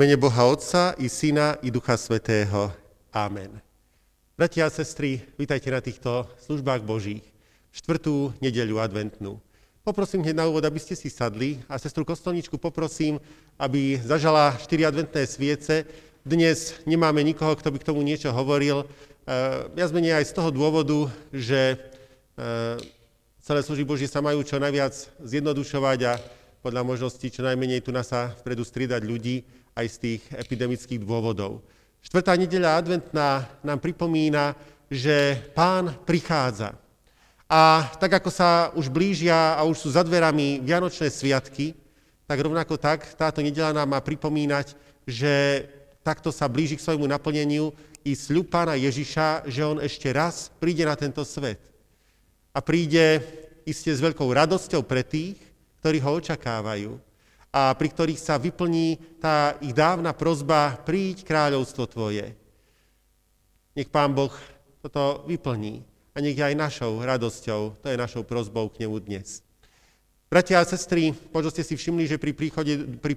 mene Boha Otca i Syna i Ducha Svätého. Amen. Bratia a sestry, vítajte na týchto službách Božích, 4. nedeľu adventnú. Poprosím hneď na úvod, aby ste si sadli a sestru Kostolničku poprosím, aby zažala 4 adventné sviece. Dnes nemáme nikoho, kto by k tomu niečo hovoril. Viac menej aj z toho dôvodu, že celé služby Božie sa majú čo najviac zjednodušovať a podľa možností čo najmenej tu nás sa vpredu striedať ľudí aj z tých epidemických dôvodov. 4. nedeľa adventná nám pripomína, že Pán prichádza. A tak, ako sa už blížia a už sú za dverami Vianočné sviatky, tak rovnako tak táto nedeľa nám má pripomínať, že takto sa blíži k svojmu naplneniu i sľub Pána Ježiša, že on ešte raz príde na tento svet. A príde iste s veľkou radosťou pre tých, ktorí ho očakávajú a pri ktorých sa vyplní tá ich dávna prosba príď kráľovstvo tvoje. Nech Pán Boh toto vyplní a nech je aj našou radosťou, to je našou prosbou k nemu dnes. Bratia a sestry, možno ste si všimli, že pri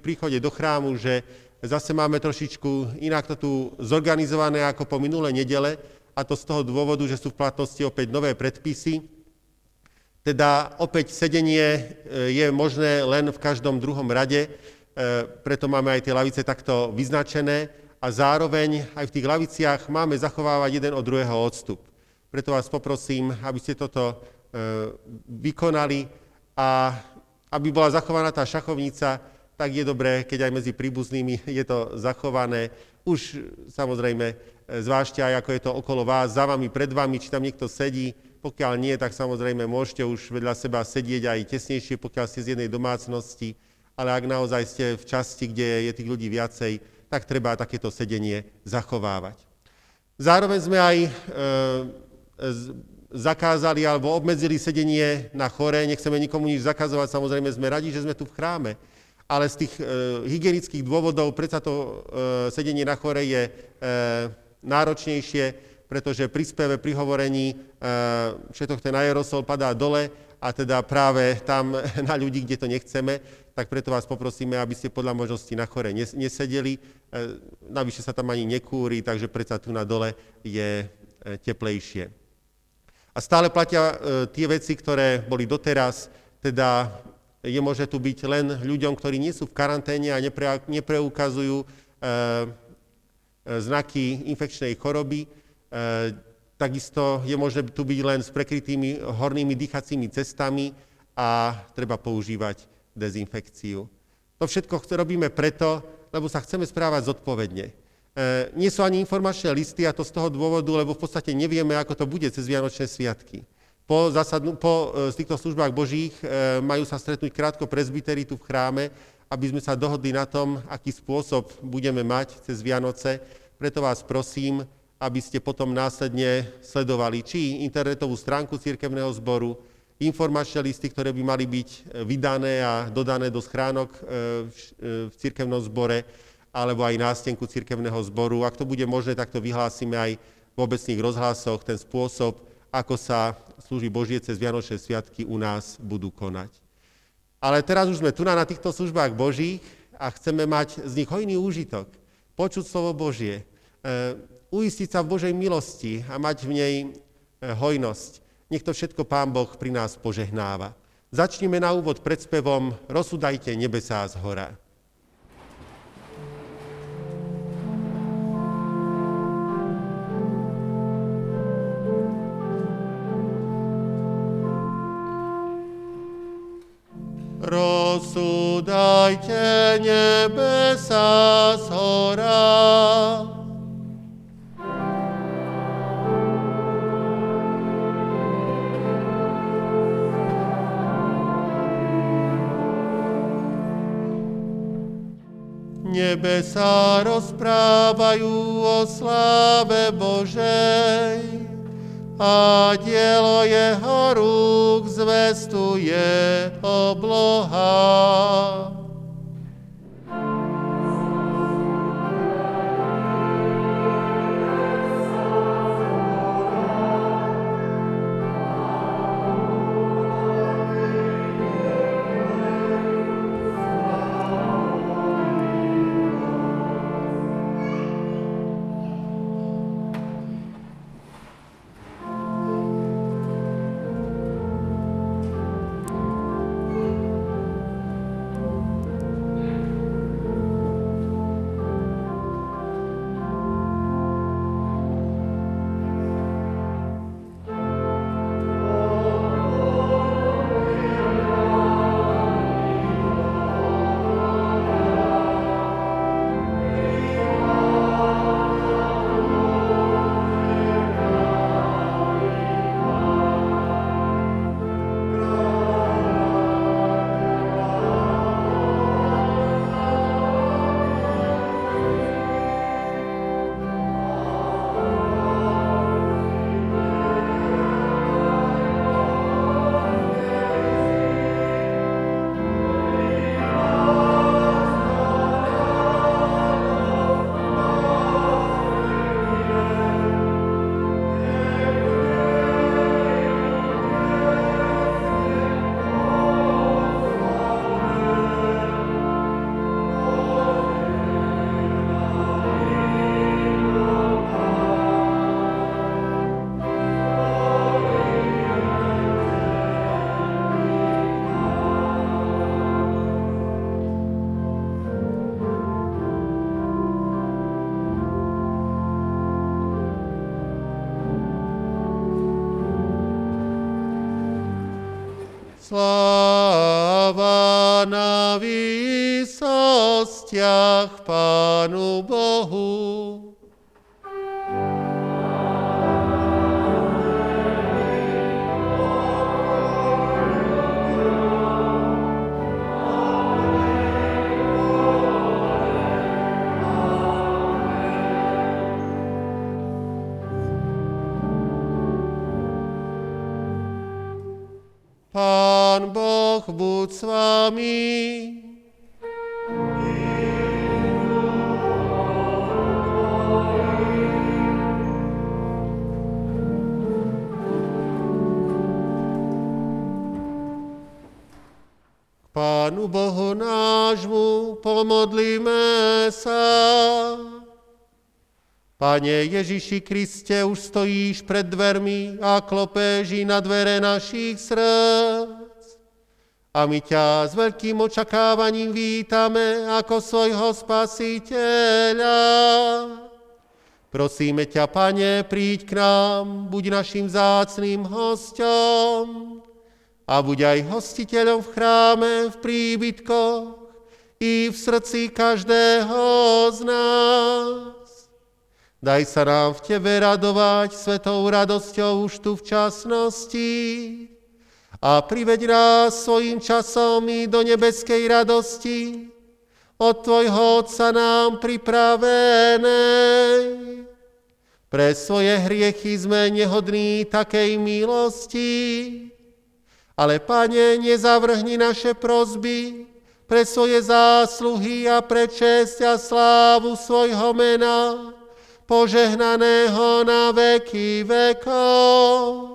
príchode do chrámu, že zase máme trošičku inak to tu zorganizované ako po minulé nedele a to z toho dôvodu, že sú v platnosti opäť nové predpisy. Teda opäť sedenie je možné len v každom druhom rade, preto máme aj tie lavice takto vyznačené a zároveň aj v tých laviciach máme zachovávať jeden od druhého odstup. Preto vás poprosím, aby ste toto vykonali a aby bola zachovaná tá šachovnica, tak je dobré, keď aj medzi príbuznými je to zachované. Už samozrejme zvážte aj, ako je to okolo vás, za vami, pred vami, či tam niekto sedí. Pokiaľ nie, tak samozrejme môžete už vedľa seba sedieť aj tesnejšie, pokiaľ ste z jednej domácnosti, ale ak naozaj ste v časti, kde je tých ľudí viacej, tak treba takéto sedenie zachovávať. Zároveň sme aj zakázali alebo obmedzili sedenie na chore, nechceme nikomu nič zakazovať, samozrejme sme radi, že sme tu v chráme, ale z tých hygienických dôvodov predsa to sedenie na chore je náročnejšie, pretože pri speve, pri hovorení všetok ten aerosol padá dole a teda práve tam na ľudí, kde to nechceme, tak preto vás poprosíme, aby ste podľa možnosti na chore nesedeli. Navyše sa tam ani nekúri, takže predsa tu na dole je teplejšie. A stále platia tie veci, ktoré boli doteraz, teda je môže tu byť len ľuďom, ktorí nie sú v karanténe a nepreukazujú znaky infekčnej choroby. Takisto je možné tu byť len s prekrytými hornými dýchacími cestami a treba používať dezinfekciu. To všetko robíme preto, lebo sa chceme správať zodpovedne. Nie sú ani informačné listy a to z toho dôvodu, lebo v podstate nevieme, ako to bude cez Vianočné sviatky. Po týchto službách Božích majú sa stretnúť krátko presbyteri tu v chráme, aby sme sa dohodli na tom, aký spôsob budeme mať cez Vianoce. Preto vás prosím, aby ste potom následne sledovali či internetovú stránku cirkevného zboru, informačné listy, ktoré by mali byť vydané a dodané do schránok v cirkevnom zbore, alebo aj nástenku cirkevného zboru. Ak to bude možné, tak to vyhlásime aj v obecných rozhlasoch, ten spôsob, ako sa služby Božie cez Vianočné sviatky u nás budú konať. Ale teraz už sme tu na týchto službách Božích a chceme mať z nich hojný úžitok, počuť slovo Božie, uistiť sa v Božej milosti a mať v nej hojnosť. Nech to všetko Pán Boh pri nás požehnáva. Začnime na úvod pred spevom Rozsudajte nebesá z hora. Rozsudajte nebesá z hora. Nebesá rozprávajú o sláve Božej a dielo jeho rúk zvestuje obloha. Sláva na výsostiach Pánu Bohu. Pán Boh buď s vami. K Pánu Bohu nášmu pomodlíme sa. Pane Ježiši Kriste, už stojíš pred dvermi a klopéži na dvere našich srdc. A my ťa s veľkým očakávaním vítame ako svojho Spasiteľa. Prosíme ťa, Pane, príď k nám, buď našim vzácnym hosťom a buď aj hostiteľom v chráme, v príbytkoch i v srdci každého z nás. Daj sa nám v Tebe radovať svetou radosťou už tu v časnosti a priveď nás svojím časom i do nebeskej radosti od Tvojho Otca nám pripravenej. Pre svoje hriechy sme nehodní takej milosti, ale Pane, nezavrhni naše prosby pre svoje zásluhy a pre česť a slávu svojho mena, požehnaného na veky vekov.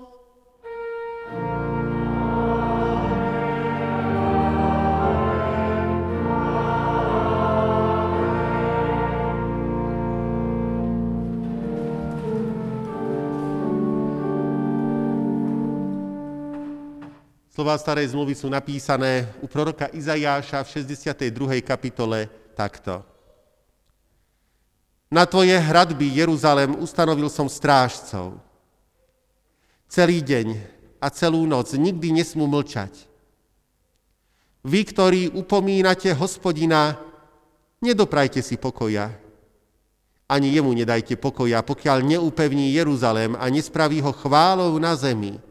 Slová starej zmluvy sú napísané u proroka Izaiáša v 62. kapitole takto. Na tvoje hradby, Jeruzalem, ustanovil som strážcov. Celý deň a celú noc nikdy nesmú mlčať. Vy, ktorí upomínate Hospodina, nedoprajte si pokoja. Ani jemu nedajte pokoja, pokiaľ neupevní Jeruzalem a nespraví ho chválou na zemi.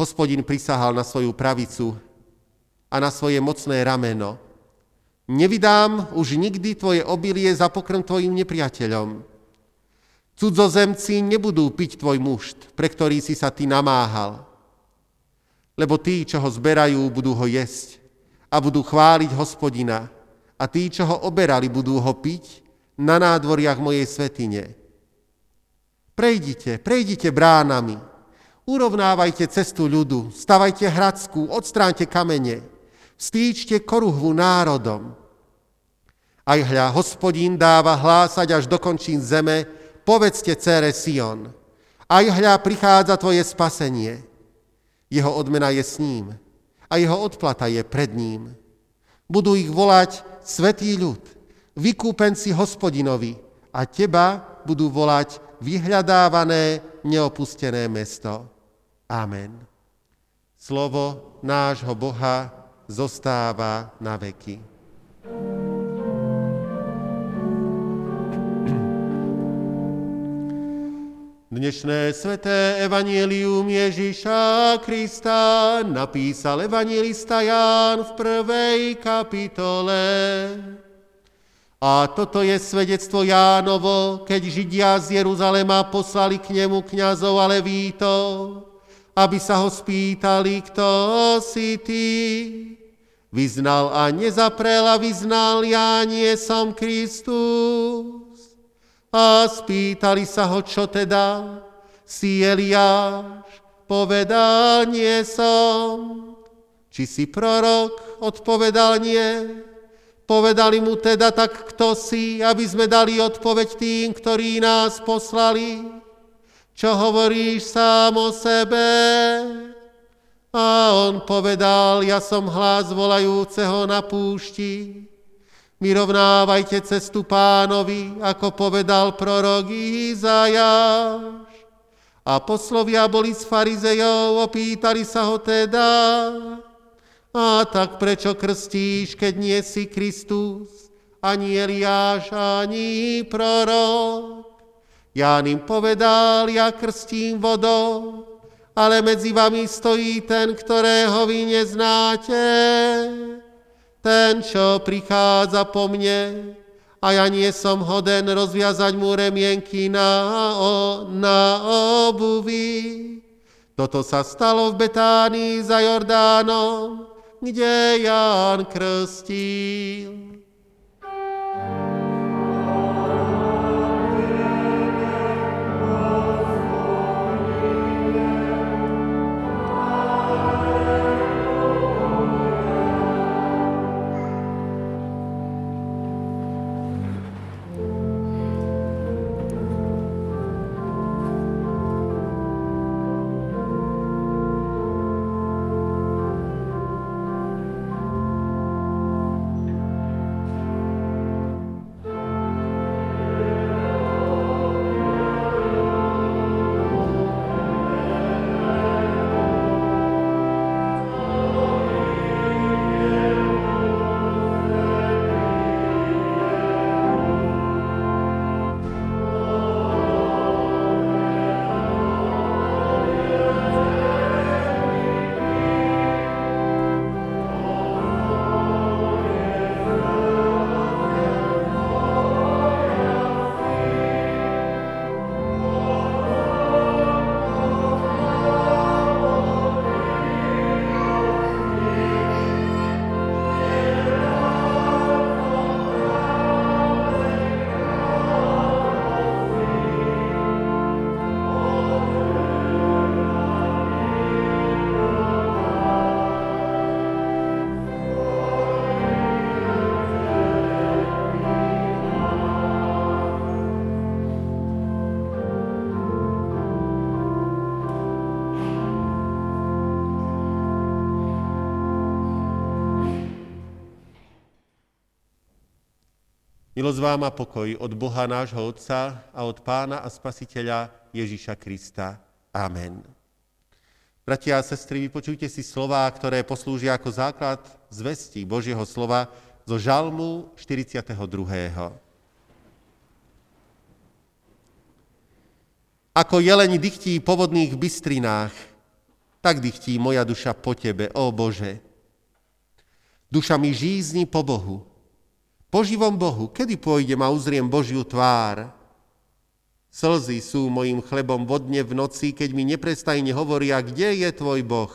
Hospodin prisahal na svoju pravicu a na svoje mocné rameno. Nevydám už nikdy tvoje obilie za pokrm tvojim nepriateľom. Cudzozemci nebudú piť tvoj mušt, pre ktorý si sa ty namáhal. Lebo tí, čo ho zberajú, budú ho jesť a budú chváliť Hospodina. A tí, čo ho oberali, budú ho piť na nádvoriach mojej svätyne. Prejdite bránami, urovnávajte cestu ľudu, stavajte hradskú, odstráňte kamene, vstýčte koruhvu národom. Aj hľa, Hospodin dáva hlásať až do končín zeme, povedzte cére Sion. Aj hľa, prichádza tvoje spasenie. Jeho odmena je s ním a jeho odplata je pred ním. Budú ich volať svätý ľud, vykúpenci Hospodinovi, a teba budú volať vyhľadávané, neopustené mesto. Amen. Slovo nášho Boha zostáva na veky. Dnešné sveté evanjelium Ježiša Krista napísal evanjelista Ján v 1. kapitole. A toto je svedectvo Jánovo, keď Židia z Jeruzalema poslali k nemu kňazov a levítov, aby sa ho spýtali, kto si ty. Vyznal a nezaprel a vyznal, ja nie som Kristus. A spýtali sa ho, čo teda, si Eliáš? Povedal, nie som. Či si prorok? Odpovedal, nie. Povedali mu teda, tak kto si, aby sme dali odpoveď tým, ktorí nás poslali? Čo hovoríš sám o sebe? A on povedal, ja som hlas volajúceho na púšti. Vyrovnávajte cestu Pánovi, ako povedal prorok Izaiáš. A poslovia boli s farizejov, opýtali sa ho teda: a tak prečo krstíš, keď nie si Kristus, ani Eliáš, ani prorok? Ján im povedal: ja krstím vodou, ale medzi vami stojí ten, ktorého vy neznáte. Ten, čo prichádza po mne, a ja nie som hoden rozviazať mu remienky na obuvi. Toto sa stalo v Betánii za Jordánom, kde Ján krstil. Milosť vám a pokoj od Boha nášho Otca a od Pána a Spasiteľa Ježiša Krista. Amen. Bratia a sestry, vypočujte si slová, ktoré poslúžia ako základ zvesti Božieho slova zo Žalmu 42. Ako jeleň dychtí po vodných bystrinách, tak dychtí moja duša po Tebe, ó Bože. Duša mi žízni po Bohu, po živom Bohu. Kedy pôjdem a uzriem Božiu tvár? Slzy sú mojím chlebom vodne v noci, keď mi neprestajne hovoria: kde je tvoj Boh?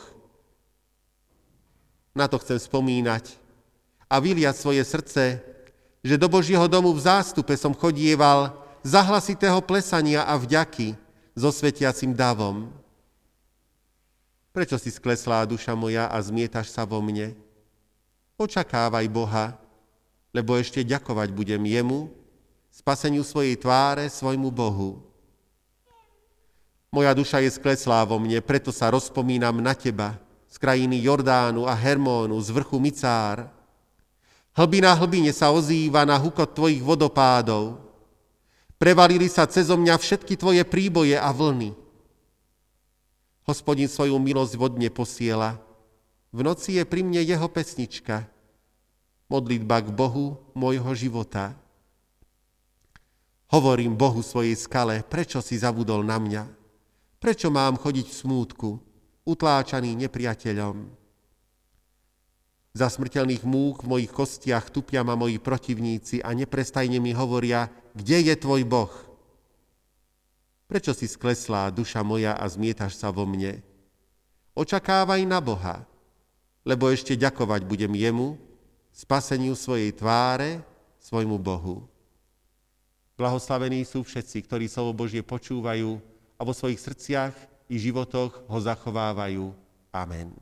Na to chcem spomínať a vyliať svoje srdce, že do Božieho domu v zástupe som chodieval za hlasitého plesania a vďaky so svetiacim davom. Prečo si skleslá, duša moja, a zmietaš sa vo mne? Očakávaj Boha, lebo ešte ďakovať budem jemu, spaseniu svojej tváre, svojmu Bohu. Moja duša je skleslá vo mne, preto sa rozpomínam na teba, z krajiny Jordánu a Hermónu, z vrchu Micár. Hlbina hlbine sa ozýva na hukot tvojich vodopádov. Prevalili sa cezo mňa všetky tvoje príboje a vlny. Hospodin svoju milosť vodne posiela, v noci je pri mne jeho pesnička, modlitba k Bohu môjho života. Hovorím Bohu svojej skale: prečo si zabudol na mňa? Prečo mám chodiť v smútku, utláčaný nepriateľom? Za smrteľných múk v mojich kostiach tupia ma moji protivníci a neprestajne mi hovoria: kde je tvoj Boh? Prečo si skleslá, duša moja, a zmietaš sa vo mne? Očakávaj na Boha, lebo ešte ďakovať budem jemu, spaseniu svojej tváre, svojmu Bohu. Blahoslavení sú všetci, ktorí slovo Božie počúvajú a vo svojich srdciach i životoch ho zachovávajú. Amen.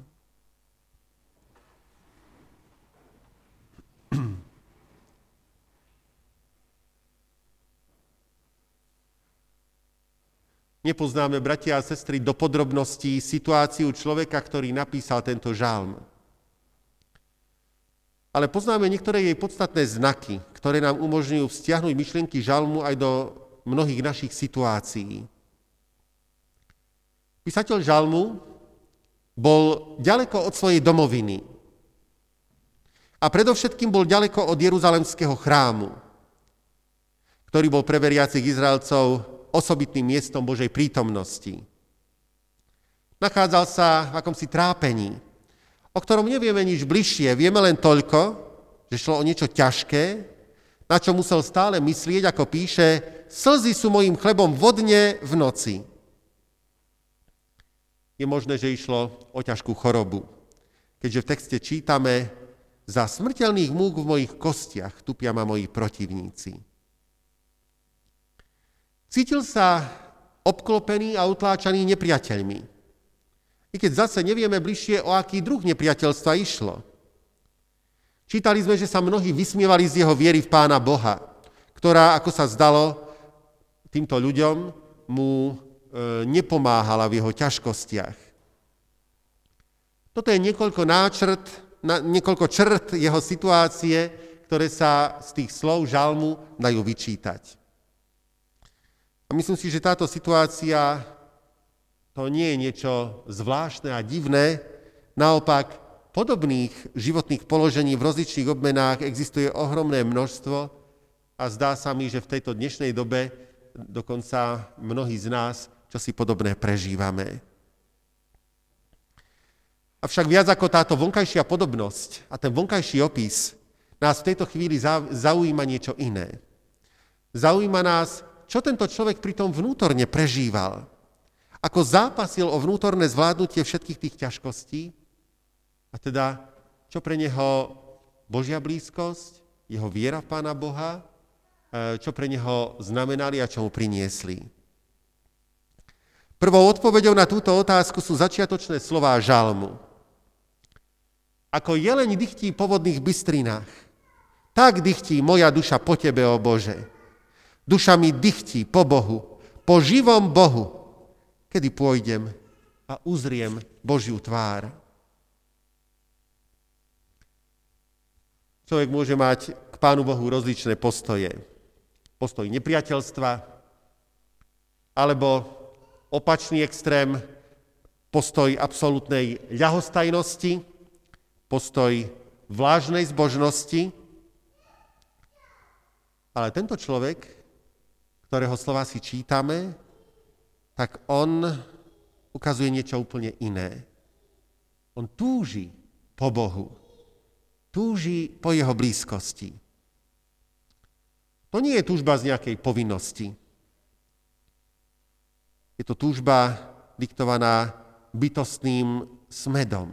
Nepoznáme, bratia a sestry, do podrobností situáciu človeka, ktorý napísal tento žalm. Ale poznáme niektoré jej podstatné znaky, ktoré nám umožňujú vzťahnuť myšlienky žalmu aj do mnohých našich situácií. Písateľ Žalmu bol ďaleko od svojej domoviny a predovšetkým bol ďaleko od jeruzalemského chrámu, ktorý bol pre veriacich Izraelcov osobitným miestom Božej prítomnosti. Nachádzal sa v akomsi trápení, o ktorom nevieme nič bližšie, vieme len toľko, že šlo o niečo ťažké, na čo musel stále myslieť, ako píše, slzy sú mojím chlebom vodne v noci. Je možné, že išlo o ťažkú chorobu, keďže v texte čítame, za smrteľných múk v mojich kostiach tupia ma moji protivníci. Cítil sa obklopený a utláčaný nepriateľmi. I keď zase nevieme bližšie, o aký druh nepriateľstva išlo. Čítali sme, že sa mnohí vysmievali z jeho viery v Pána Boha, ktorá, ako sa zdalo, týmto ľuďom mu nepomáhala v jeho ťažkostiach. Toto je niekoľko črt jeho situácie, ktoré sa z tých slov žalmu dajú vyčítať. A myslím si, že táto situácia to nie je niečo zvláštne a divné. Naopak, podobných životných položení v rozličných obmenách existuje ohromné množstvo a zdá sa mi, že v tejto dnešnej dobe dokonca mnohí z nás čo si podobné prežívame. Avšak viac ako táto vonkajšia podobnosť a ten vonkajší opis nás v tejto chvíli zaujíma niečo iné. Zaujíma nás, čo tento človek pritom vnútorne prežíval. Ako zápasil o vnútorné zvládnutie všetkých tých ťažkostí a teda, čo pre neho Božia blízkosť, jeho viera v Pána Boha, čo pre neho znamenali a čo mu priniesli. Prvou odpoveďou na túto otázku sú začiatočné slová žalmu. Ako jeleň dychtí po vodných bystrinách, tak dychtí moja duša po tebe, ó Bože. Duša mi dychtí po Bohu, po živom Bohu, kedy pôjdem a uzriem Božiu tvár. Človek môže mať k Pánu Bohu rozličné postoje. Postoj nepriateľstva, alebo opačný extrém, postoj absolútnej ľahostajnosti, postoj vlážnej zbožnosti. Ale tento človek, ktorého slova si čítame, tak on ukazuje niečo úplne iné. On túži po Bohu, túži po jeho blízkosti. To nie je túžba z nejakej povinnosti. Je to túžba diktovaná bytostným smedom.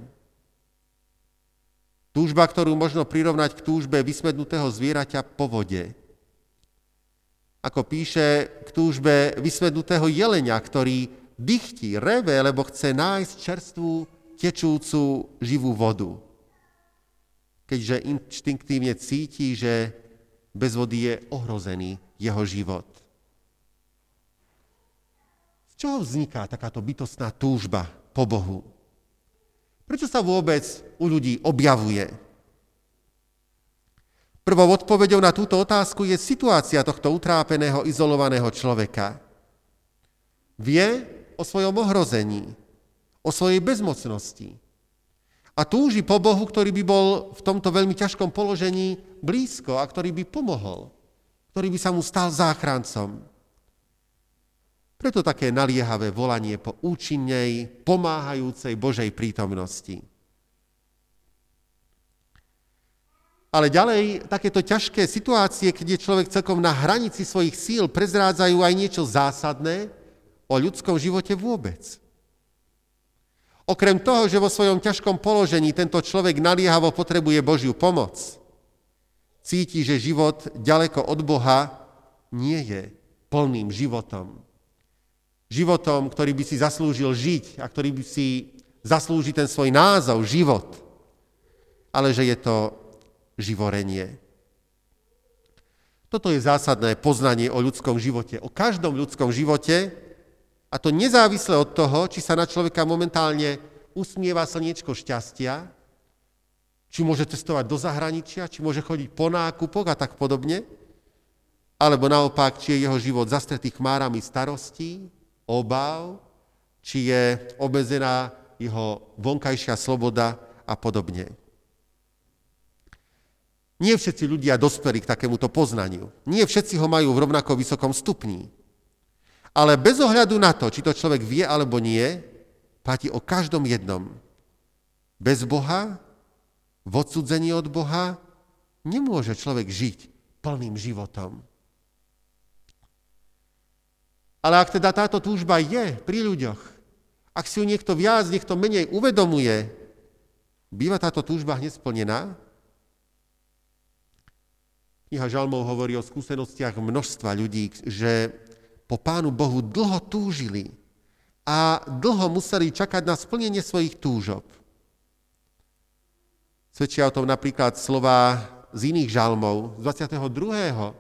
Túžba, ktorú možno prirovnať k túžbe vysmednutého zvieraťa po vode. Ako píše, k túžbe vysmednutého jelenia, ktorý dychtí, reve, lebo chce nájsť čerstvú, tečúcu, živú vodu. Keďže inštinktívne cíti, že bez vody je ohrozený jeho život. Z čoho vzniká takáto bytostná túžba po Bohu? Prečo sa vôbec u ľudí objavuje? Prvou odpoveďou na túto otázku je situácia tohto utrápeného, izolovaného človeka. Vie o svojom ohrození, o svojej bezmocnosti a túži po Bohu, ktorý by bol v tomto veľmi ťažkom položení blízko a ktorý by pomohol, ktorý by sa mu stal záchrancom. Preto také naliehavé volanie po účinnej, pomáhajúcej Božej prítomnosti. Ale ďalej, takéto ťažké situácie, keď je človek celkom na hranici svojich síl, prezrádzajú aj niečo zásadné o ľudskom živote vôbec. Okrem toho, že vo svojom ťažkom položení tento človek naliehavo potrebuje Božiu pomoc, cíti, že život ďaleko od Boha nie je plným životom. Životom, ktorý by si zaslúžil žiť a ktorý by si zaslúžil ten svoj názov, život. Ale že je to živorenie. Toto je zásadné poznanie o ľudskom živote, o každom ľudskom živote a to nezávisle od toho, či sa na človeka momentálne usmieva slniečko šťastia, či môže cestovať do zahraničia, či môže chodiť po nákupoch a tak podobne, alebo naopak, či je jeho život zastretý chmárami starostí, obáv, či je obmedzená jeho vonkajšia sloboda a podobne. Nie všetci ľudia dospeli k takémuto poznaniu. Nie všetci ho majú v rovnako vysokom stupni. Ale bez ohľadu na to, či to človek vie alebo nie, platí o každom jednom. Bez Boha, v odsudzení od Boha, nemôže človek žiť plným životom. Ale ak teda táto túžba je pri ľuďoch, ak si ju niekto viac, niekto menej uvedomuje, býva táto túžba hneď splnená? Kniha Žalmov hovorí o skúsenostiach množstva ľudí, že po Pánu Bohu dlho túžili a dlho museli čakať na splnenie svojich túžob. Svedčia o tom napríklad slová z iných žalmov, z 22.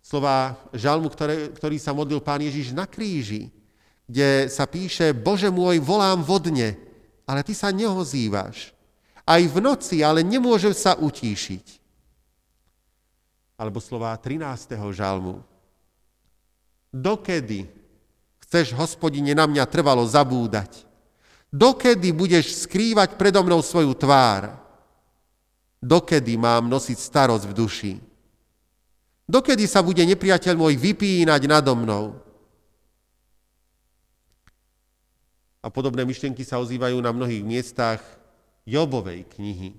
Slová žalmu, ktorý sa modlil Pán Ježiš na kríži, kde sa píše: Bože môj, volám vodne, ale ty sa neozývaš. Aj v noci, ale nemôžem sa utíšiť. Alebo slová 13. žalmu. Dokedy chceš, Hospodine, na mňa trvalo zabúdať? Dokedy budeš skrývať predo mnou svoju tvár? Dokedy mám nosiť starosť v duši? Dokedy sa bude nepriateľ môj vypínať nado mnou? A podobné myšlienky sa ozývajú na mnohých miestach Jobovej knihy.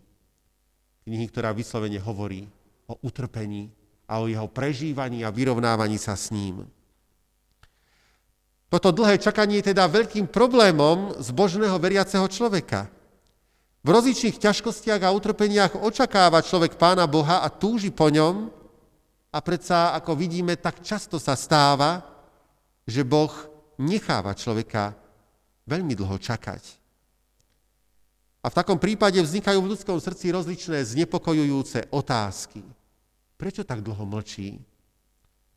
Knihy, ktorá vyslovene hovorí o utrpení a o jeho prežívaní a vyrovnávaní sa s ním. Toto dlhé čakanie je teda veľkým problémom zbožného veriaceho človeka. V rozličných ťažkostiach a utrpeniach očakáva človek Pána Boha a túži po ňom a predsa, ako vidíme, tak často sa stáva, že Boh necháva človeka veľmi dlho čakať. A v takom prípade vznikajú v ľudskom srdci rozličné znepokojujúce otázky. Prečo tak dlho mlčí?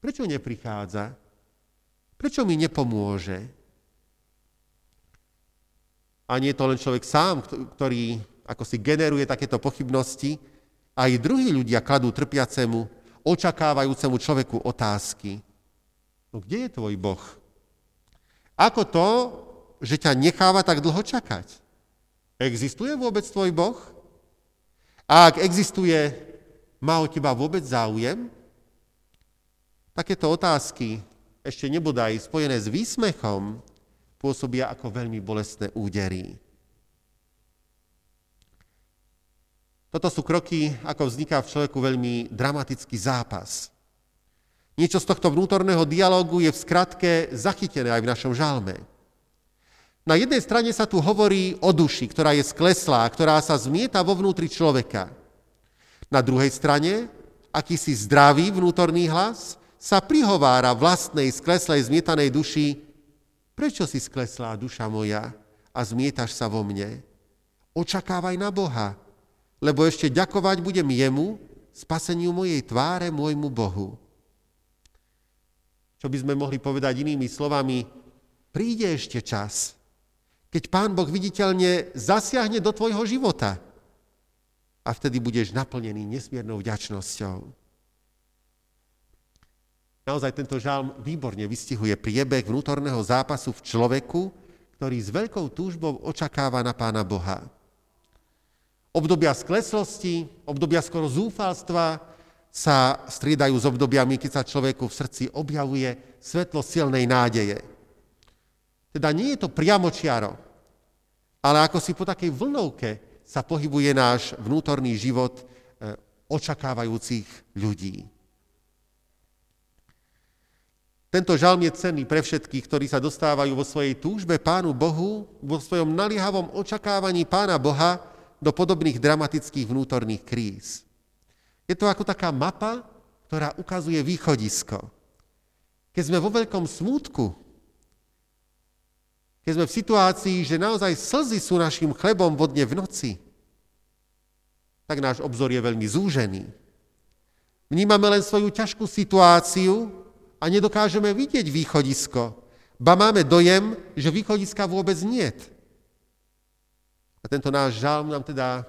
Prečo neprichádza? Prečo mi nepomôže? A nie je to len človek sám, ktorý ako si generuje takéto pochybnosti. Aj druhí ľudia kladú trpiacemu, očakávajúcemu človeku otázky. No kde je tvoj Boh? Ako to, že ťa necháva tak dlho čakať? Existuje vôbec tvoj Boh? A ak existuje, má o teba vôbec záujem? Takéto otázky, ešte nebodaj spojené s výsmechom, pôsobia ako veľmi bolestné údery. Toto sú kroky, ako vzniká v človeku veľmi dramatický zápas. Niečo z tohto vnútorného dialógu je v skratke zachytené aj v našom žalme. Na jednej strane sa tu hovorí o duši, ktorá je skleslá, ktorá sa zmieta vo vnútri človeka. Na druhej strane, akýsi zdravý vnútorný hlas sa prihovára vlastnej skleslej zmietanej duši: Prečo si skleslá, duša moja, a zmietaš sa vo mne? Očakávaj na Boha, lebo ešte ďakovať budem jemu, spaseniu mojej tváre, môjmu Bohu. Čo by sme mohli povedať inými slovami? Príde ešte čas, keď Pán Boh viditeľne zasiahne do tvojho života a vtedy budeš naplnený nesmiernou vďačnosťou. Naozaj tento žalm výborne vystihuje priebeh vnútorného zápasu v človeku, ktorý s veľkou túžbou očakáva na Pána Boha. Obdobia skleslosti, obdobia skoro zúfalstva sa striedajú s obdobiami, keď sa človeku v srdci objavuje svetlo silnej nádeje. Teda nie je to priamočiaro, ale ako si po takej vlnovke sa pohybuje náš vnútorný život očakávajúcich ľudí. Tento žalm je cenný pre všetkých, ktorí sa dostávajú vo svojej túžbe Pánu Bohu, vo svojom naliehavom očakávaní Pána Boha do podobných dramatických vnútorných kríz. Je to ako taká mapa, ktorá ukazuje východisko. Keď sme vo veľkom smútku, keď sme v situácii, že naozaj slzy sú našim chlebom vodne v noci, tak náš obzor je veľmi zúžený. Vnímame len svoju ťažkú situáciu a nedokážeme vidieť východisko. Ba máme dojem, že východiska vôbec niet. A tento náš žalm nám teda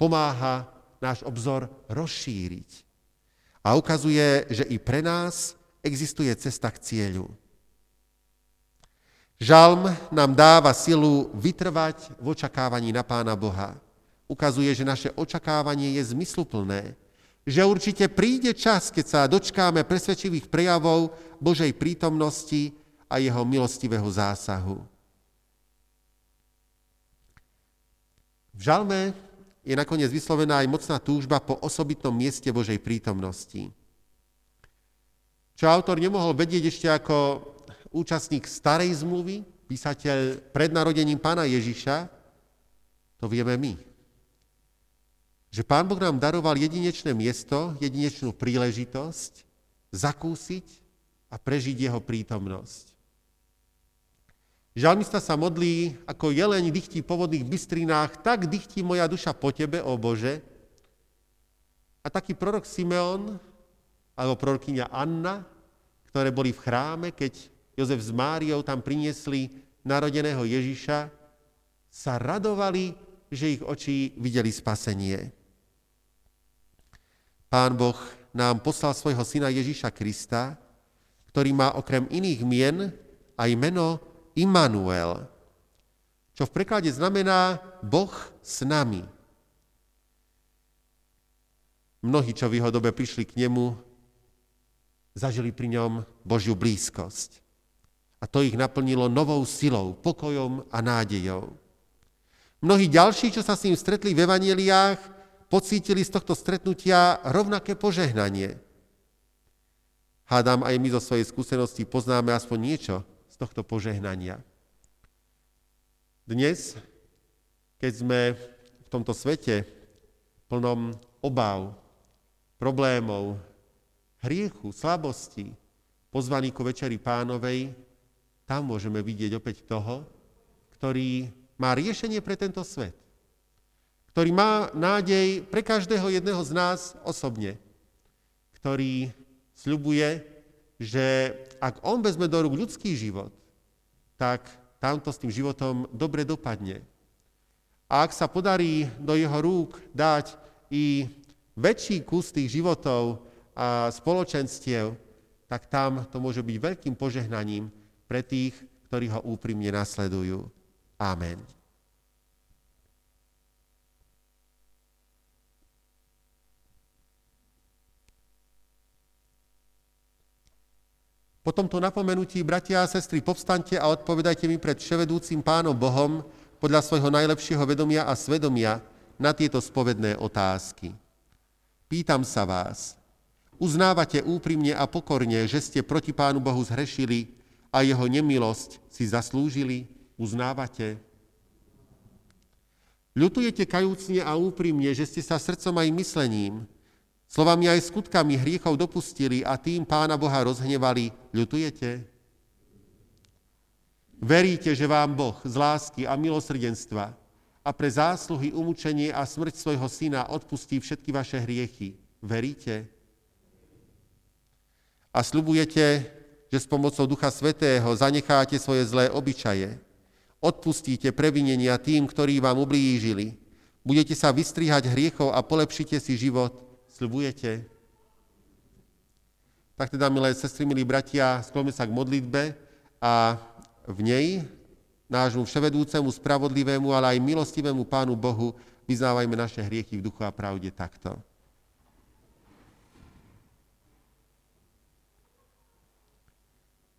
pomáha náš obzor rozšíriť. A ukazuje, že i pre nás existuje cesta k cieľu. Žalm nám dáva silu vytrvať v očakávaní na Pána Boha. Ukazuje, že naše očakávanie je zmysluplné, že určite príde čas, keď sa dočkáme presvedčivých prejavov Božej prítomnosti a jeho milostivého zásahu. V žalme je nakoniec vyslovená aj mocná túžba po osobitnom mieste Božej prítomnosti. Čo autor nemohol vedieť ešte ako účastník starej zmluvy, písateľ pred narodením Pána Ježiša, to vieme my. Že Pán Boh nám daroval jedinečné miesto, jedinečnú príležitosť zakúsiť a prežiť jeho prítomnosť. Žalmista sa modlí, ako jeleň dychtí po vodných bystrinách, tak dychtí moja duša po tebe, ó Bože. A taký prorok Simeón, alebo prorkyňa Anna, ktoré boli v chráme, keď Jozef s Máriou tam priniesli narodeného Ježiša, sa radovali, že ich oči videli spasenie. Pán Boh nám poslal svojho syna Ježiša Krista, ktorý má okrem iných mien aj meno Immanuel, čo v preklade znamená Boh s nami. Mnohí, čo v jeho dobe prišli k nemu, zažili pri ňom Božiu blízkosť. A to ich naplnilo novou silou, pokojom a nádejou. Mnohí ďalší, čo sa s ním stretli v evanjeliách, pocítili z tohto stretnutia rovnaké požehnanie. Hádam, aj my zo svojej skúsenosti poznáme aspoň niečo z tohto požehnania. Dnes, keď sme v tomto svete plnom obáv, problémov, hriechu, slabosti, pozvaní ku Večeri Pánovej, tam môžeme vidieť opäť toho, ktorý má riešenie pre tento svet, ktorý má nádej pre každého jedného z nás osobne, ktorý sľubuje, že ak on vezme do rúk ľudský život, tak tamto s tým životom dobre dopadne. A ak sa podarí do jeho rúk dať i väčší kus tých životov a spoločenstiev, tak tam to môže byť veľkým požehnaním pre tých, ktorí ho úprimne nasledujú. Amen. Po tomto napomenutí, bratia a sestry, povstaňte a odpovedajte mi pred vševedúcim Pánom Bohom podľa svojho najlepšieho vedomia a svedomia na tieto spovedné otázky. Pýtam sa vás, uznávate úprimne a pokorne, že ste proti Pánu Bohu zhrešili a jeho nemilosť si zaslúžili? Uznávate? Ľutujete kajúcne a úprimne, že ste sa srdcom aj myslením, slovami aj skutkami hriechov dopustili a tým Pána Boha rozhnevali. Ľutujete? Veríte, že vám Boh z lásky a milosrdenstva a pre zásluhy, umúčenie a smrť svojho syna odpustí všetky vaše hriechy. Veríte? A sľubujete, že s pomocou Ducha Svätého zanecháte svoje zlé obyčaje. Odpustíte previnenia tým, ktorí vám ublížili. Budete sa vystrihať hriechov a polepšite si život. Sľubujete? Tak teda, milé sestry, milí bratia, skloňme sa k modlitbe a v nej nášmu vševedúcemu, spravodlivému, ale aj milostivému Pánu Bohu vyznávajme naše hriechy v duchu a pravde takto.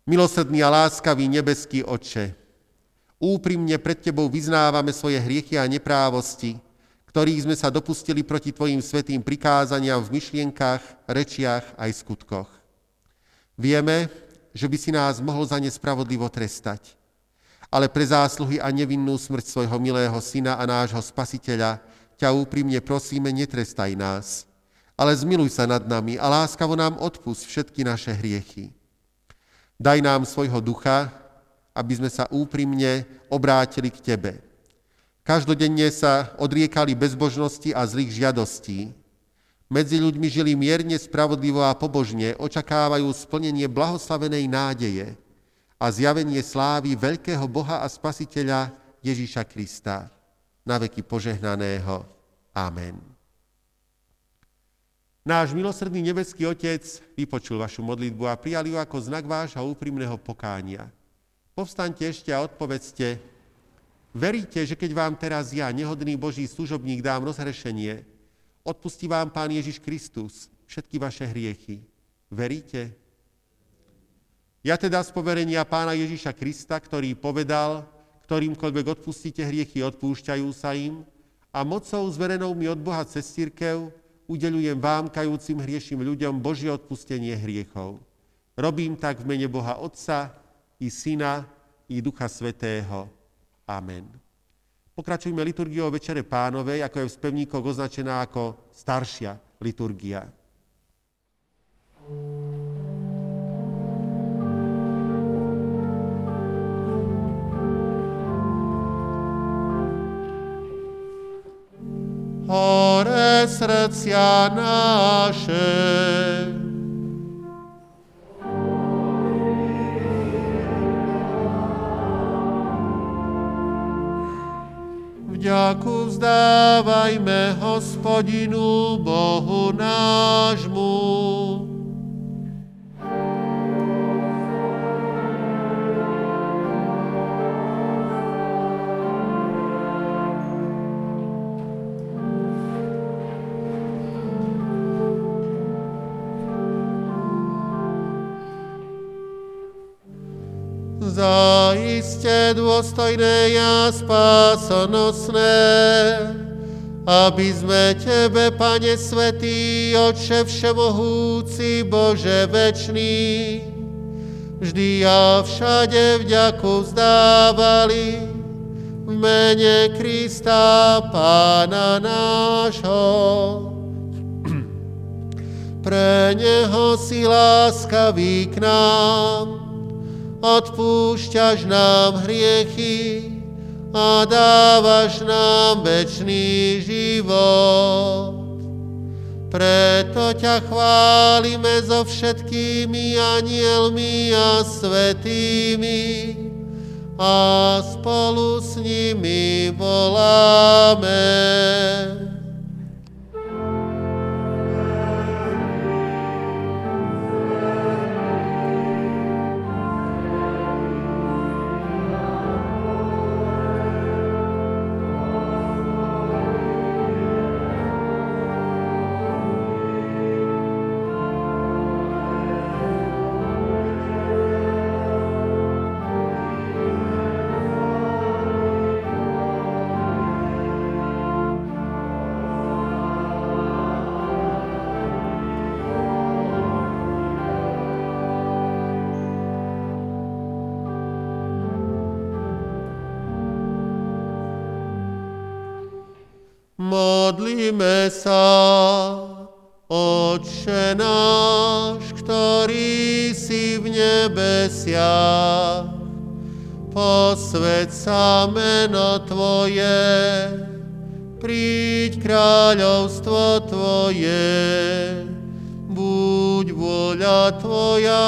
Milosrdný a láskavý nebeský Otče, úprimne pred Tebou vyznávame svoje hriechy a neprávosti, ktorých sme sa dopustili proti Tvojim svätým prikázaniam v myšlienkach, rečiach aj skutkoch. Vieme, že by si nás mohol za nespravodlivo trestať, ale pre zásluhy a nevinnú smrť svojho milého syna a nášho spasiteľa ťa úprimne prosíme, netrestaj nás, ale zmiluj sa nad nami a láskavo nám odpusť všetky naše hriechy. Daj nám svojho ducha, aby sme sa úprimne obrátili k Tebe. Každodenne sa odriekali bezbožnosti a zlých žiadostí. Medzi ľuďmi žili mierne, spravodlivo a pobožne, očakávajú splnenie blahoslavenej nádeje a zjavenie slávy veľkého Boha a Spasiteľa Ježíša Krista, naveky požehnaného. Amen. Náš milosrdný nebeský Otec vypočul vašu modlitbu a prijal ju ako znak vášho úprimného pokánia. Povstaňte ešte a odpovedzte, veríte, že keď vám teraz ja, nehodný Boží služobník, dám rozhrešenie, odpustí vám Pán Ježiš Kristus všetky vaše hriechy. Veríte? Ja teda z poverenia Pána Ježiša Krista, ktorý povedal, ktorýmkoľvek odpustíte hriechy, odpúšťajú sa im, a mocou zverenou mi od Boha cez cirkev udeľujem vám, kajúcim hriešným ľuďom, Božie odpustenie hriechov. Robím tak v mene Boha Otca i Syna i Ducha Svätého. Amen. Pokračujme liturgiou Večere Pánovej, ako je v spevníkoch označená ako staršia liturgia. Hore srdcia naše, vďaku vzdávajme Hospodinu Bohu nášmu. Zaiste dôstojné a spásonosné, aby sme Tebe, Pane Svätý, Otče Všemohúci, Bože Večný, vždy a všade vďaku vzdávali v mene Krista, Pána nášho. Pre Neho si láskavý k nám, odpúšťaš nám hriechy a dávaš nám večný život. Preto ťa chválime so všetkými anielmi a svätými a spolu s nimi voláme. Modlíme sa, Otče náš, ktorý si v nebesiach, posväť sa meno Tvoje, príď kráľovstvo Tvoje, buď vôľa Tvoja,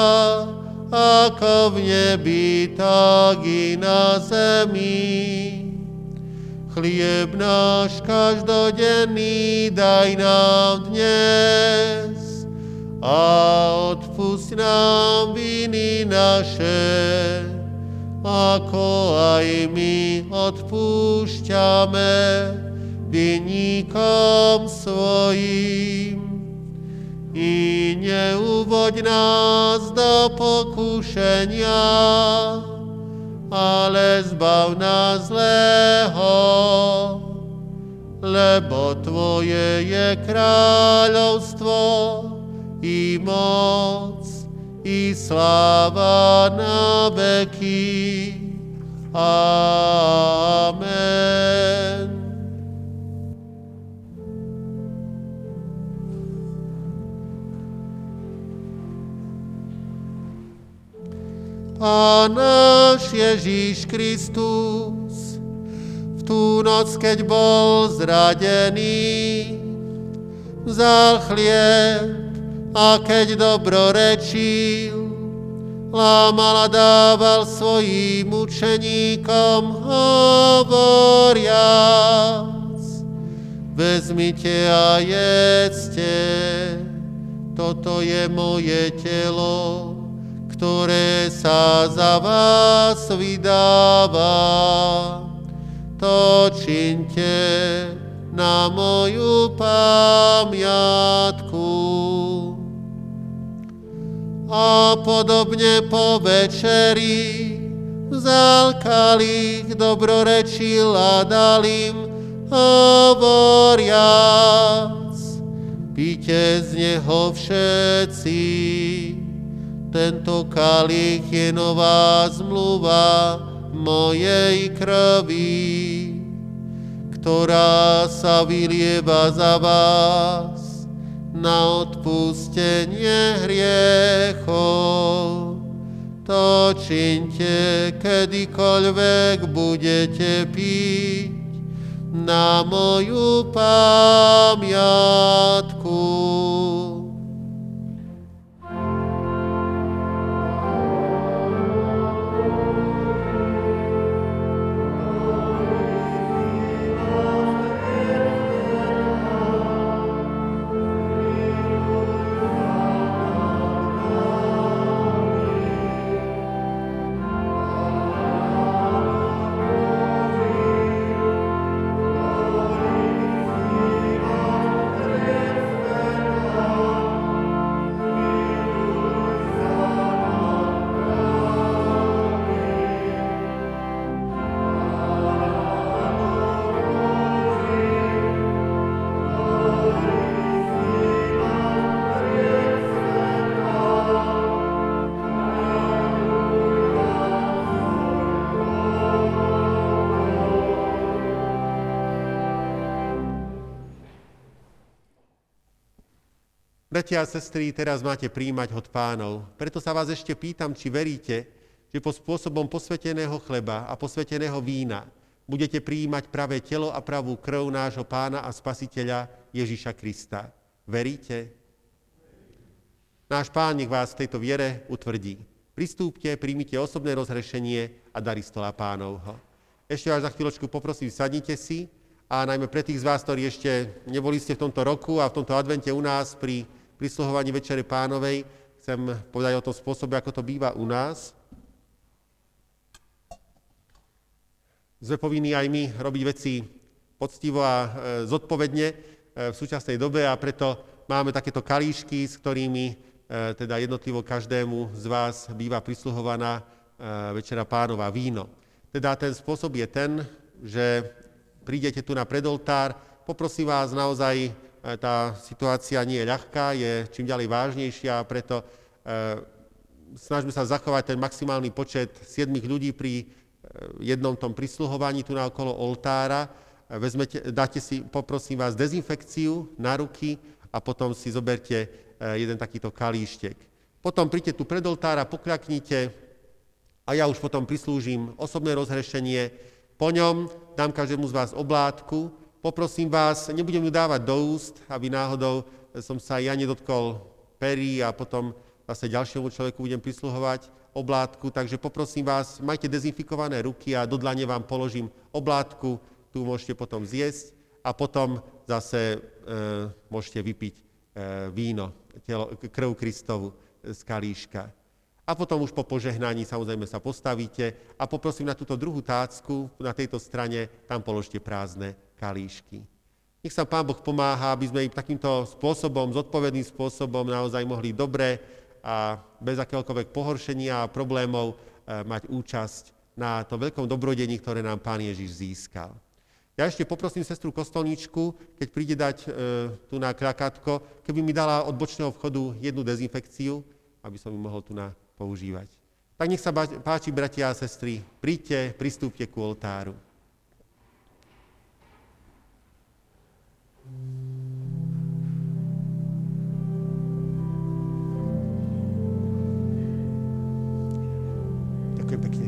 ako v nebi, tak i na zemi. Chlieb náš každodenný daj nám dnes a odpusť nám viny naše, ako aj my odpúšťame vinníkom svojim. I neuvoď nás do pokušenia, ale zbav nás zlého, lebo Tvoje je kráľovstvo i moc i sláva na veky. Amen. A náš Ježíš Kristus v tú noc, keď bol zradený, vzal chlieb a keď dobrorečil, lámal a dával svojim učeníkom, hovoriac: vezmite a jedzte, toto je moje telo, ktoré sa za vás vydáva. To čiňte na moju pamiatku. A podobne po večeri vzal kalich, dobrorečil a dal im hovoriac: píte z neho všetci, tento kalich je nová zmluva mojej krvi, ktorá sa vylieva za vás na odpustenie hriechov. To čiňte, kedykoľvek budete piť, na moju pamiatku. Bratia a sestry, teraz máte prijímať od pánov. Preto sa vás ešte pýtam, či veríte, že po spôsobom posveteného chleba a posveteného vína budete prijímať pravé telo a pravú krv nášho pána a spasiteľa Ježiša Krista. Veríte? Náš pán nech vás v tejto viere utvrdí. Pristúpte, príjmite osobné rozhrešenie a dary stola pánovho. Ešte vás za chvíľočku poprosím, sadnite si, a najmä pre tých z vás, ktorí ešte neboli ste v tomto roku a v tomto advente u nás pri prisluhovaní Večere Pánovej, chcem povedať o tom spôsobe, ako to býva u nás. Sme povinní aj my robiť veci poctivo a zodpovedne v súčasnej dobe, a preto máme takéto kalíšky, s ktorými teda jednotlivo každému z vás býva prisluhovaná Večera Pánova víno. Teda ten spôsob je ten, že prídete tu na predoltár, poprosím vás, naozaj tá situácia nie je ľahká, je čím ďalej vážnejšia, preto snažme sa zachovať ten maximálny počet 7 ľudí pri jednom tom prisluhovaní tu na okolo oltára. Dáte si, poprosím vás, dezinfekciu na ruky a potom si zoberte jeden takýto kalíštek. Potom príďte tu pred oltára, pokľaknite a ja už potom prislúžim osobné rozhrešenie. Po ňom dám každému z vás oblátku. Poprosím vás, nebudem ju dávať do úst, aby náhodou som sa ja nedotkol pery a potom zase ďalšiemu človeku budem prisluhovať oblátku. Takže poprosím vás, majte dezinfikované ruky a do dlane vám položím oblátku. Tu môžete potom zjesť a potom zase môžete vypiť víno, krv Kristovu z kalíška. A potom už po požehnaní samozrejme sa postavíte a poprosím na túto druhú tácku, na tejto strane, tam položte prázdne kalíšky. Nech sa Pán Boh pomáha, aby sme im takýmto spôsobom, zodpovedným spôsobom naozaj mohli dobre a bez akéhokoľvek pohoršenia a problémov mať účasť na tom veľkom dobrodení, ktoré nám Pán Ježiš získal. Ja ešte poprosím sestru Kostolničku, keď príde dať tu na krakátko, keby mi dala od bočného vchodu jednu dezinfekciu, aby som ju mohol tu na používať. Tak nech sa páči, bratia a sestry, príďte, pristúpte ku oltáru. Ďakujem pekne.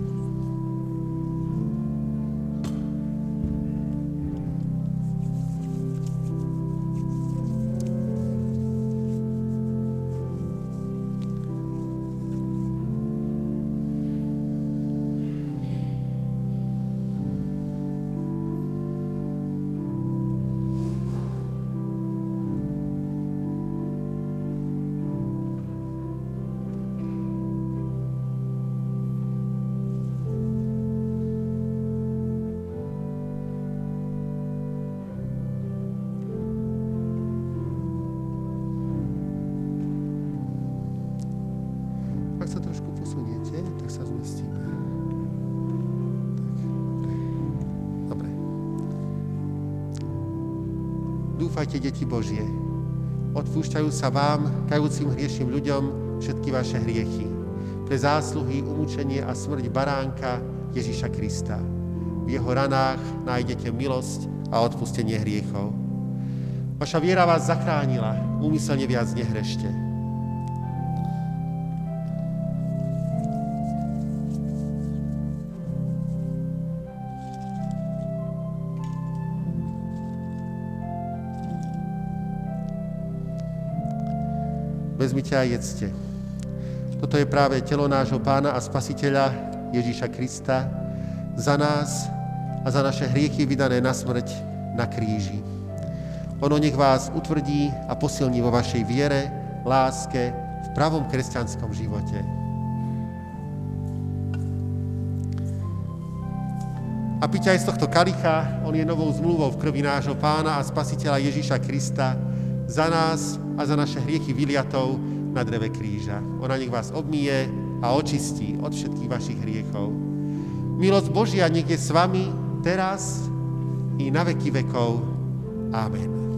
dúfajte, deti Božie. Odpúšťajú sa vám, kajúcim hriešným ľuďom, všetky vaše hriechy. Pre zásluhy, umúčenie a smrť baránka Ježiša Krista. V jeho ranách nájdete milosť a odpustenie hriechov. Vaša viera vás zachránila, úmyselne viac nehrešte. Vezmite a jedzte. Toto je práve telo nášho Pána a Spasiteľa Ježíša Krista za nás a za naše hriechy vydané na smrť na kríži. Ono nech vás utvrdí a posilní vo vašej viere, láske, v pravom kresťanskom živote. A pite aj z tohto kalicha, on je novou zmluvou v krvi nášho Pána a Spasiteľa Ježíša Krista za nás a za naše hriechy vyliatov na dreve kríža. Ona nech vás obmije a očistí od všetkých vašich hriechov. Milosť Božia nech je s vami teraz i na veky vekov. Amen.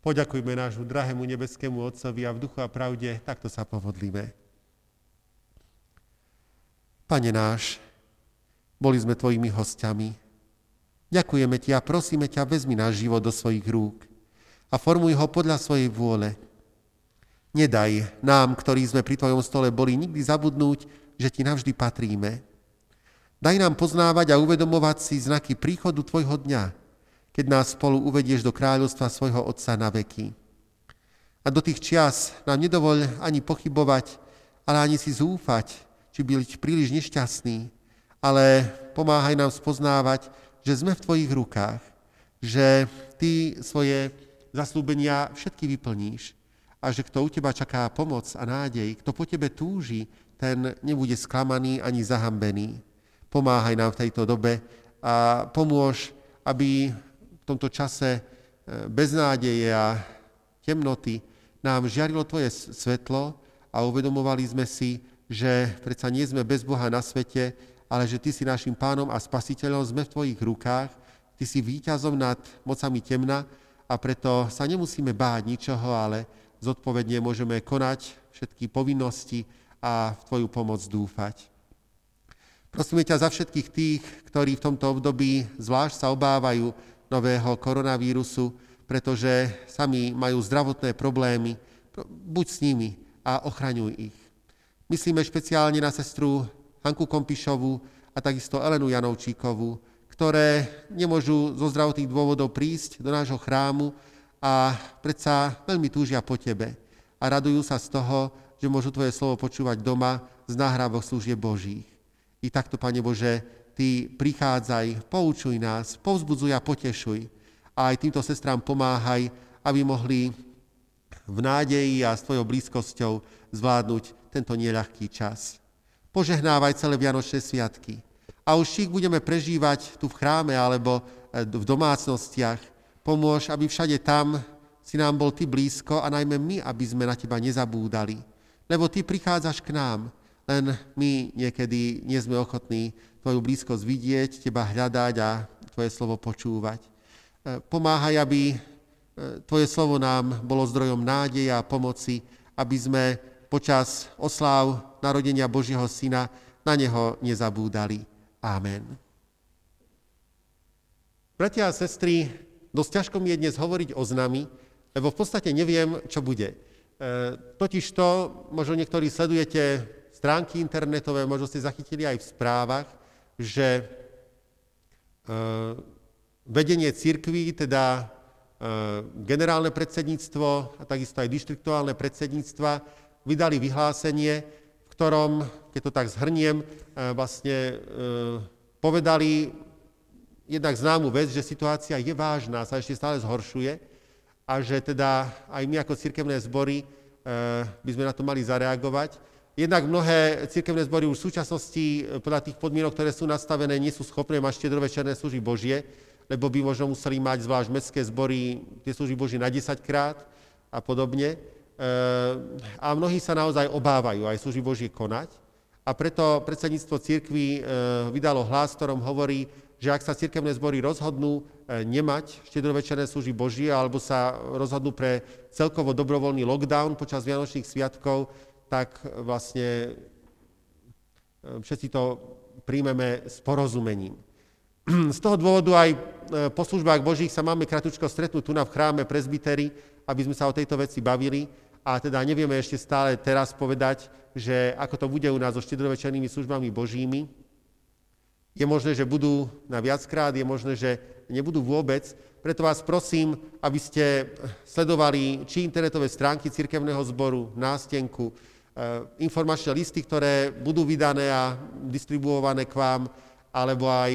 Poďakujme nášmu drahému nebeskému Otcovi a v duchu a pravde takto sa pomodlíme. Pane náš, boli sme tvojimi hostiami. Ďakujeme ti a prosíme ťa, vezmi náš život do svojich rúk a formuj ho podľa svojej vôle. Nedaj nám, ktorí sme pri tvojom stole boli, nikdy zabudnúť, že ti navždy patríme. Daj nám poznávať a uvedomovať si znaky príchodu tvojho dňa, keď nás spolu uvedieš do kráľovstva svojho Otca na veky. A do tých čias nám nedovoľ ani pochybovať, ale ani si zúfať, či byť príliš nešťastný, ale pomáhaj nám spoznávať, že sme v tvojich rukách, že ty svoje zasľúbenia všetky vyplníš a že kto u teba čaká pomoc a nádej, kto po tebe túži, ten nebude sklamaný ani zahambený. Pomáhaj nám v tejto dobe a pomôž, aby v tomto čase beznádeje a temnoty nám žiarilo tvoje svetlo a uvedomovali sme si, že predsa nie sme bez Boha na svete, ale že ty si našim Pánom a Spasiteľom, sme v tvojich rukách, ty si víťazom nad mocami temna a preto sa nemusíme báť ničoho, ale zodpovedne môžeme konať všetky povinnosti a v tvoju pomoc dúfať. Prosíme ťa za všetkých tých, ktorí v tomto období zvlášť sa obávajú nového koronavírusu, pretože sami majú zdravotné problémy. Buď s nimi a ochraňuj ich. Myslíme špeciálne na sestru Hanku Kompišovú a takisto Elenu Janovčíkovú, ktoré nemôžu zo zdravotných dôvodov prísť do nášho chrámu a predsa veľmi túžia po tebe a radujú sa z toho, že môžu tvoje slovo počúvať doma z nahrávok služieb Božích. I takto, Pane Bože, ty prichádzaj, poučuj nás, povzbudzuj a potešuj. A aj týmto sestrám pomáhaj, aby mohli v nádeji a s tvojou blízkosťou zvládnuť tento neľahký čas. Požehnávaj celé Vianočné sviatky. A už ich budeme prežívať tu v chráme alebo v domácnostiach. Pomôž, aby všade tam si nám bol ty blízko a najmä my, aby sme na teba nezabúdali. Lebo ty prichádzaš k nám, len my niekedy nie sme ochotní tvoju blízkosť vidieť, teba hľadať a tvoje slovo počúvať. Pomáhaj, aby tvoje slovo nám bolo zdrojom nádeje a pomoci, aby sme počas osláv narodenia Božieho Syna na neho nezabúdali. Amen. Bratia a sestry, dosť ťažko mi je dnes hovoriť o znami, lebo v podstate neviem, čo bude. Totižto, možno niektorí sledujete stránky internetové, možno ste zachytili aj v správach, že vedenie cirkví, teda generálne predsedníctvo a takisto aj dištriktuálne predsedníctva vydali vyhlásenie, v ktorom, keď to tak zhrniem, vlastne povedali jednak známu vec, že situácia je vážna, sa ešte stále zhoršuje a že teda aj my ako cirkevné zbory by sme na to mali zareagovať. Jednak mnohé cirkevné zbory už v súčasnosti podľa tých podmienok, ktoré sú nastavené, nie sú schopné mať štiedrovečerné služby Božie, lebo by možno museli mať zvlášť mestské zbory tie služby Božie na 10-krát. a podobne. A mnohí sa naozaj obávajú aj služby Božie konať. A preto predsedníctvo cirkvi vydalo hlas, ktorom hovorí, že ak sa cirkevné zbory rozhodnú nemať štedrovečerné služby Božie alebo sa rozhodnú pre celkovo dobrovoľný lockdown počas Vianočných sviatkov, tak vlastne všetci to príjmeme s porozumením. Z toho dôvodu aj po službách Božích sa máme kratučko stretnúť tu na v chráme presbyteri, aby sme sa o tejto veci bavili. A teda nevieme ešte stále teraz povedať, že ako to bude u nás so štedrovečernými službami Božími. Je možné, že budú na viackrát, je možné, že nebudú vôbec. Preto vás prosím, aby ste sledovali či internetové stránky cirkevného zboru, nástenku, informačné listy, ktoré budú vydané a distribuované k vám, alebo aj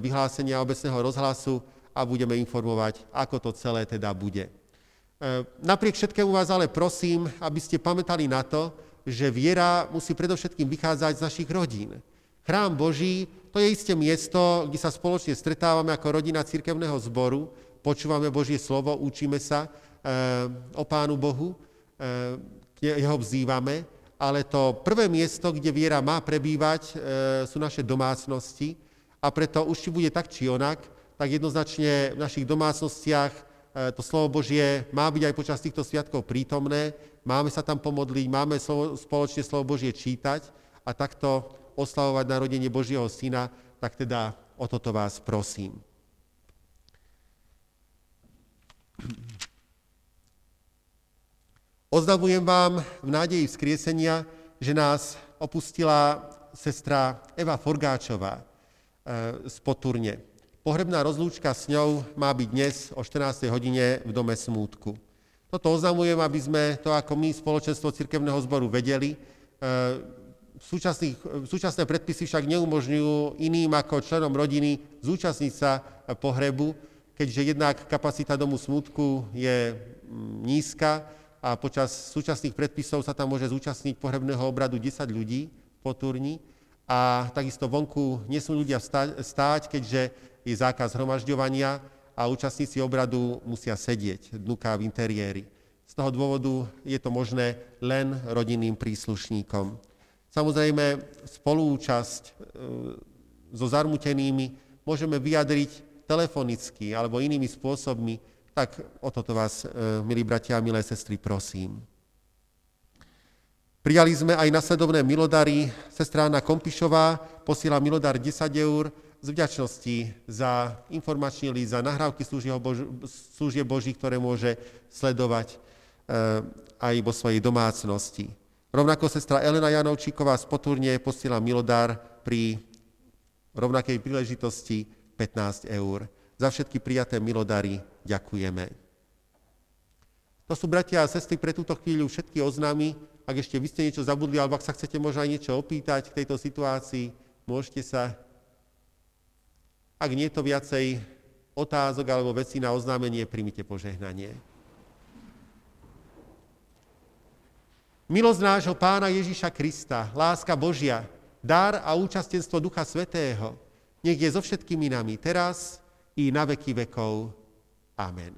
vyhlásenia obecného rozhlasu a budeme informovať, ako to celé teda bude. Napriek všetkému vás ale prosím, aby ste pamätali na to, že viera musí predovšetkým vychádzať z našich rodín. Chrám Boží, to je isté miesto, kde sa spoločne stretávame ako rodina cirkevného zboru, počúvame Božie slovo, učíme sa o Pánu Bohu, jeho vzývame, ale to prvé miesto, kde viera má prebývať, sú naše domácnosti a preto už či bude tak či onak, tak jednoznačne v našich domácnostiach to slovo Božie má byť aj počas týchto sviatkov prítomné, máme sa tam pomodliť, máme spoločne slovo Božie čítať a takto oslavovať narodenie Božieho Syna, tak teda o toto vás prosím. Oznamujem vám v nádeji vzkriesenia, že nás opustila sestra Eva Forgáčová z Podturne. Pohrebná rozlúčka s ňou má byť dnes o 14. hodine v Dome smútku. Toto oznamujem, aby sme to ako my, spoločenstvo cirkevného zboru, vedeli. Súčasné predpisy však neumožňujú iným ako členom rodiny zúčastniť sa pohrebu, keďže jednak kapacita Domu smútku je nízka a počas súčasných predpisov sa tam môže zúčastniť pohrebného obradu 10 ľudí po turni a takisto vonku nesmú ľudia stáť, keďže je zákaz zhromažďovania a účastníci obradu musia sedieť dnuka v interiéri. Z toho dôvodu je to možné len rodinným príslušníkom. Samozrejme, spoluúčasť so zarmutenými môžeme vyjadriť telefonicky alebo inými spôsobmi, tak o toto vás, milí bratia a milé sestry, prosím. Prijali sme aj nasledovné milodary. Sestra Anna Kompišová posiela milodar 10 eur, z vďačnosti za informačný list, za nahrávky služieb Boží, ktoré môže sledovať aj vo svojej domácnosti. Rovnako sestra Elena Janovčíková z Podturne posiela milodár pri rovnakej príležitosti 15 eur. Za všetky prijaté milodary ďakujeme. To sú, bratia a sestry, pre túto chvíľu všetky oznámy. Ak ešte vy ste niečo zabudli, alebo ak sa chcete možno aj niečo opýtať k tejto situácii, môžete sa. Ak nie je to viacej otázok alebo vecí na oznámenie, príjmite požehnanie. Milosť nášho Pána Ježiša Krista, láska Božia, dar a účastenstvo Ducha Svätého, nech je so všetkými nami teraz i na veky vekov. Amen.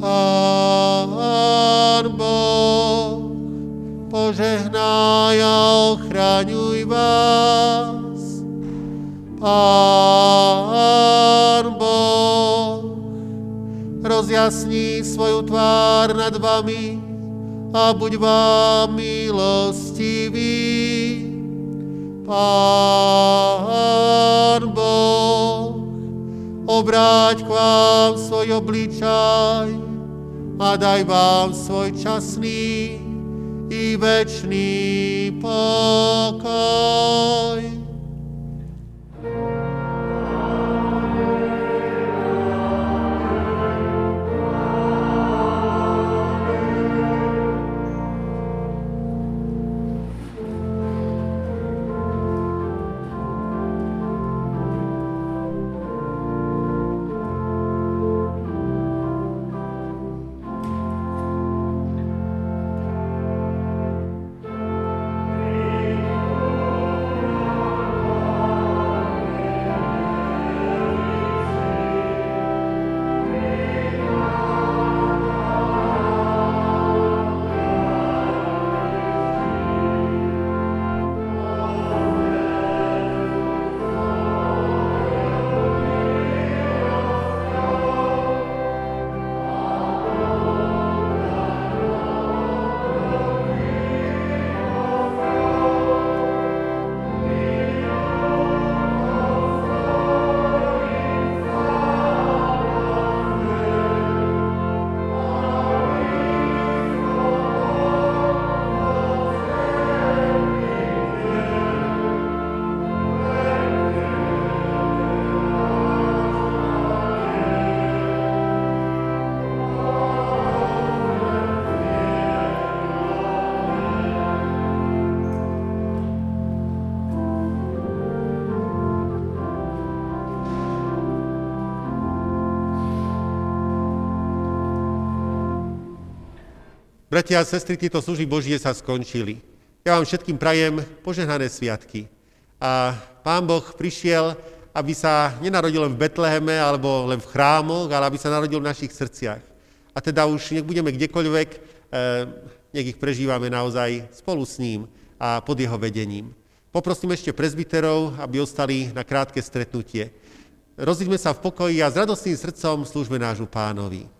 Pán Boh, požehnaj a ochraňuj vás. Pán Boh, rozjasní svoju tvár nad vami a buď vám milostivý. Pán Boh, obráť k vám svoj obličaj a daj vám svoj časný i večný pokoj. Bratia a sestry, tieto služby Božie sa skončili. Ja vám všetkým prajem požehnané sviatky. A Pán Boh prišiel, aby sa nenarodil len v Betleheme, alebo len v chrámoch, ale aby sa narodil v našich srdciach. A teda už nech budeme kdekoľvek, nech ich prežívame naozaj spolu s ním a pod jeho vedením. Poprosím ešte prezbiterov, aby ostali na krátke stretnutie. Rozíďme sa v pokoji a s radostným srdcom slúžme nášmu Pánovi.